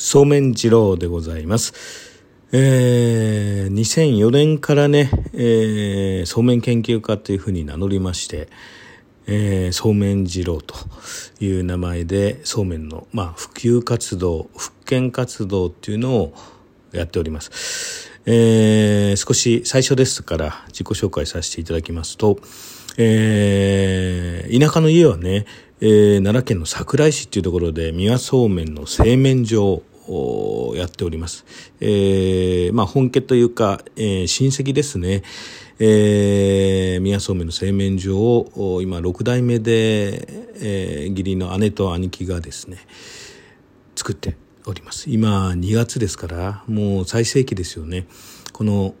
そうめん二郎でございます。2004年からね、そうめん研究家というふうに名乗りまして、そうめん二郎という名前でそうめんの、普及活動、復権活動っていうのをやっております。少し最初ですから自己紹介させていただきますと、田舎の家はね、奈良県の桜井市っていうところで三輪そうめんの製麺所をやっております。本家というか、親戚ですね。三輪そうめんの製麺所を今6代目で、義理の姉と兄貴がですね作っております。今2月ですからもう最盛期ですよね。この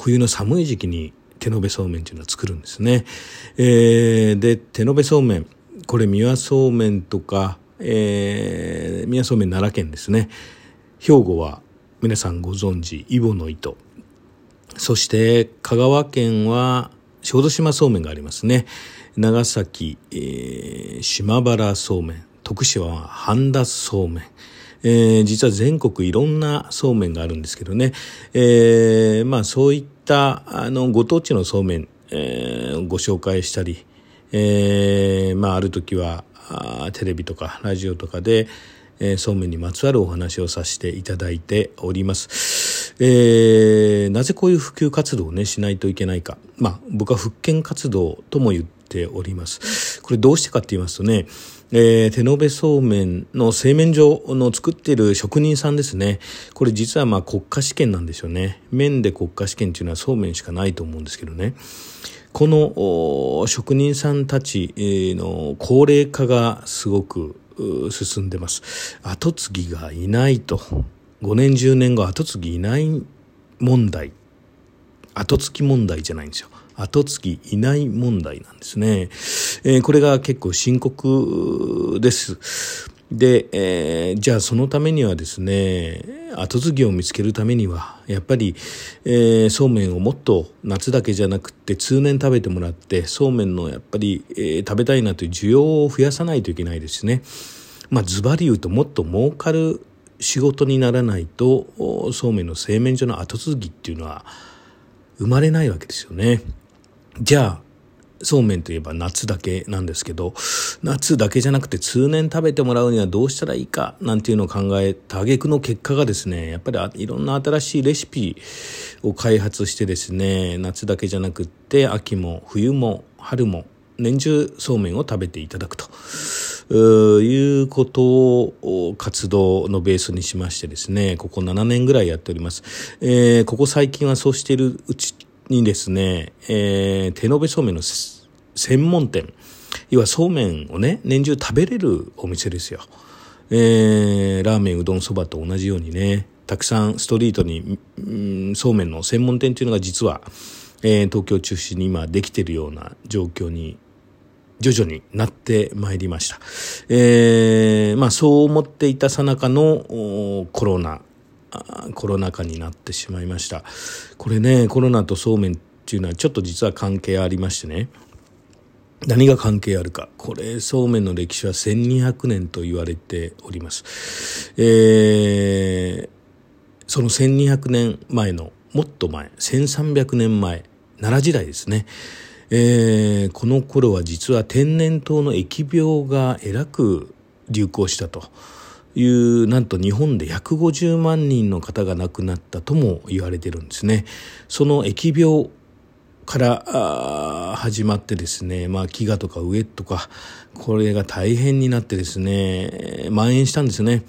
冬の寒い時期に手延べそうめんというのを作るんですね。で手延べそうめん、これ三輪そうめんとか、三輪そうめん奈良県ですね。兵庫は皆さんご存知揖保の糸、そして香川県は小豆島そうめんがありますね。長崎、島原そうめん、徳島は半田そうめん、実は全国いろんなそうめんがあるんですけどね、そういったご当地のそうめん、ご紹介したり、ある時はテレビとかラジオとかで、そうめんにまつわるお話をさせていただいております。なぜこういう普及活動をねしないといけないか、僕は復権活動とも言っております。これどうしてかって言いますとね、手延べそうめんの製麺所の作っている職人さんですね。これ実は国家試験なんですよね。麺で国家試験っていうのはそうめんしかないと思うんですけどね。この職人さんたちの高齢化がすごく進んでます。後継ぎがいないと、5年10年後後継ぎいない問題、後継ぎ問題じゃないんですよ。後継ぎいない問題なんですね。これが結構深刻です。で、じゃあそのためにはですね、後継ぎを見つけるためにはやっぱり、そうめんをもっと夏だけじゃなくて通年食べてもらって、そうめんのやっぱり、食べたいなという需要を増やさないといけないですね。ズバリ言うともっと儲かる仕事にならないとそうめんの製麺所の後継ぎっていうのは生まれないわけですよね。じゃあそうめんといえば夏だけなんですけど、夏だけじゃなくて通年食べてもらうにはどうしたらいいかなんていうのを考えた挙句の結果がですね、やっぱりいろんな新しいレシピを開発してですね、夏だけじゃなくって秋も冬も春も年中そうめんを食べていただくということを活動のベースにしましてですね、ここ7年ぐらいやっております。ここ最近はそうしているうちにですね、手延べそうめんの専門店、要はそうめんをね年中食べれるお店ですよ。ラーメン、うどん、そばと同じようにね、たくさんストリートに、そうめんの専門店というのが実は、東京中心に今できているような状況に徐々になってまいりました。そう思っていたさなかのコロナ禍になってしまいました。これね、コロナとそうめんっていうのはちょっと実は関係ありましてね、何が関係あるか、これそうめんの歴史は1200年と言われております。その1200年前のもっと前、1300年前奈良時代ですね。この頃は実は天然痘の疫病がえらく流行したという、なんと日本で150万人の方が亡くなったとも言われてるんですね。その疫病から始まってですね、飢餓とか飢えとか、これが大変になってですね蔓延したんですね。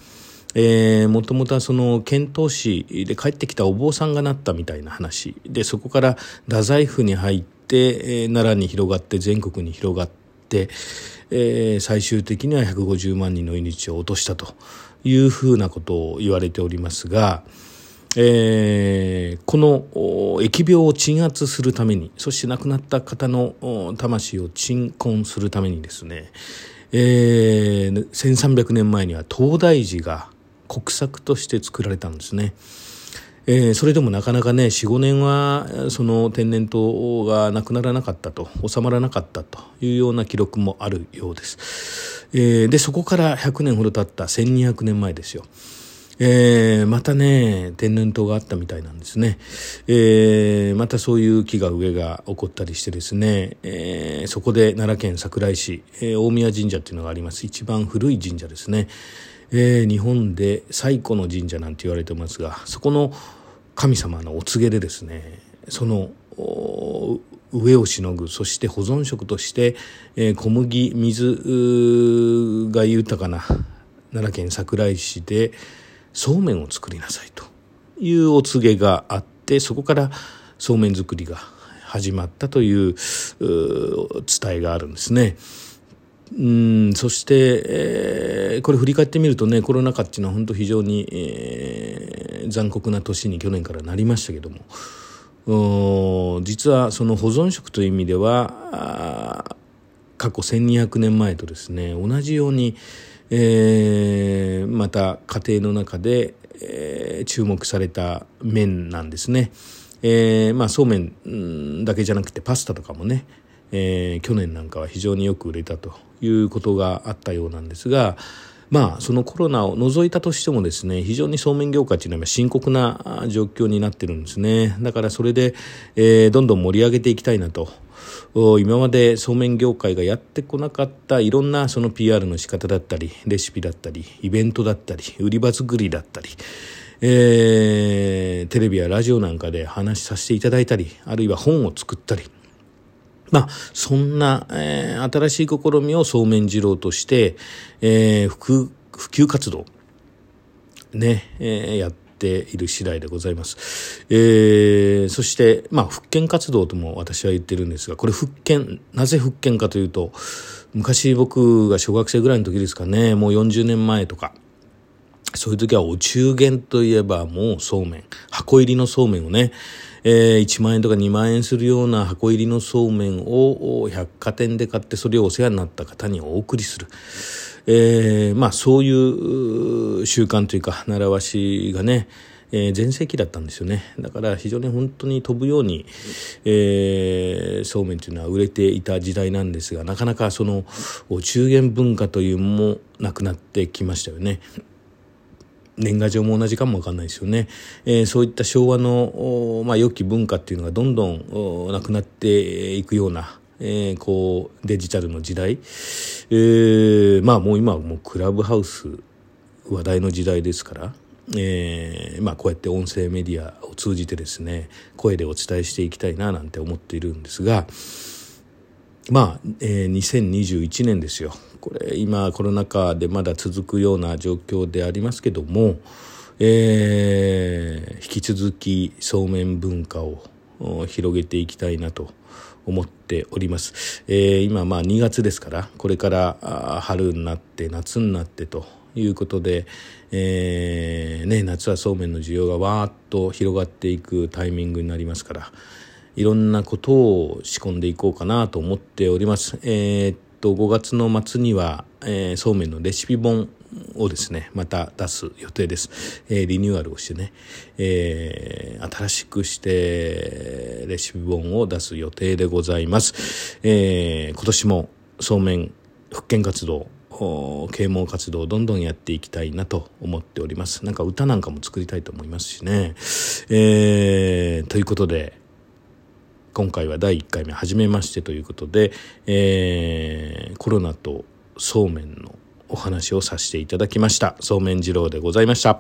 もともとはその遣唐使で帰ってきたお坊さんがなったみたいな話で、そこから太宰府に入って、奈良に広がって全国に広がって、最終的には150万人の命を落としたというふうなことを言われておりますが、この疫病を鎮圧するために、そして亡くなった方の魂を鎮魂するためにですね、1300年前には東大寺が国策として作られたんですね。それでもなかなかね 4,5 年はその天然痘がなくならなかったと、収まらなかったというような記録もあるようです。でそこから100年ほど経った1200年前ですよ。またね天然痘があったみたいなんですね。またそういう木が上が起こったりしてですね、そこで奈良県桜井市、大宮神社っていうのがあります。一番古い神社ですね、日本で最古の神社なんて言われてますが、そこの神様のお告げでですね、その上をしのぐ、そして保存食として、小麦、水が豊かな奈良県桜井市でそうめんを作りなさいというお告げがあって、そこからそうめん作りが始まったという伝えがあるんですね。そして、これ振り返ってみるとね、コロナ禍っていうのは本当非常に、残酷な年に去年からなりましたけども、実はその保存食という意味では過去1200年前とですね同じように、また家庭の中で、注目された麺なんですね。そうめんだけじゃなくてパスタとかもね、去年なんかは非常によく売れたということがあったようなんですが、そのコロナを除いたとしてもですね、非常にそうめん業界というのは深刻な状況になってるんですね。だからそれで、どんどん盛り上げていきたいなと、今までそうめん業界がやってこなかったいろんなその PR の仕方だったり、レシピだったり、イベントだったり、売り場作りだったり、テレビやラジオなんかで話しさせていただいたり、あるいは本を作ったり、そんな、新しい試みをそうめん二郎として、普及活動、やっている次第でございます。そして、復権活動とも私は言ってるんですが、これ復権、なぜ復権かというと、昔僕が小学生ぐらいの時ですかね、もう40年前とか、そういう時はお中元といえばもうそうめん、箱入りのそうめんをね、1万円とか2万円するような箱入りのそうめんを百貨店で買って、それをお世話になった方にお送りする。そういう習慣というか習わしがね、全盛期だったんですよね。だから非常に本当に飛ぶように、そうめんというのは売れていた時代なんですが、なかなかそのお中元文化というのもなくなってきましたよね。年賀状も同じかもわかんないですよね。そういった昭和の、良き文化っていうのがどんどんなくなっていくような、デジタルの時代。もう今はもうクラブハウス話題の時代ですから、こうやって音声メディアを通じてですね、声でお伝えしていきたいななんて思っているんですが、2021年ですよ。これ今コロナ禍でまだ続くような状況でありますけども、引き続きそうめん文化を広げていきたいなと思っております。今2月ですから、これから春になって夏になってということで、夏はそうめんの需要がわーっと広がっていくタイミングになりますから、いろんなことを仕込んでいこうかなと思っております。5月の末には、そうめんのレシピ本をですねまた出す予定です。リニューアルをしてね、新しくしてレシピ本を出す予定でございます。今年もそうめん復権活動、啓蒙活動をどんどんやっていきたいなと思っております。なんか歌なんかも作りたいと思いますしね。ということで今回は第1回目初めましてということで、コロナとそうめんのお話をさせていただきました。そうめん二郎でございました。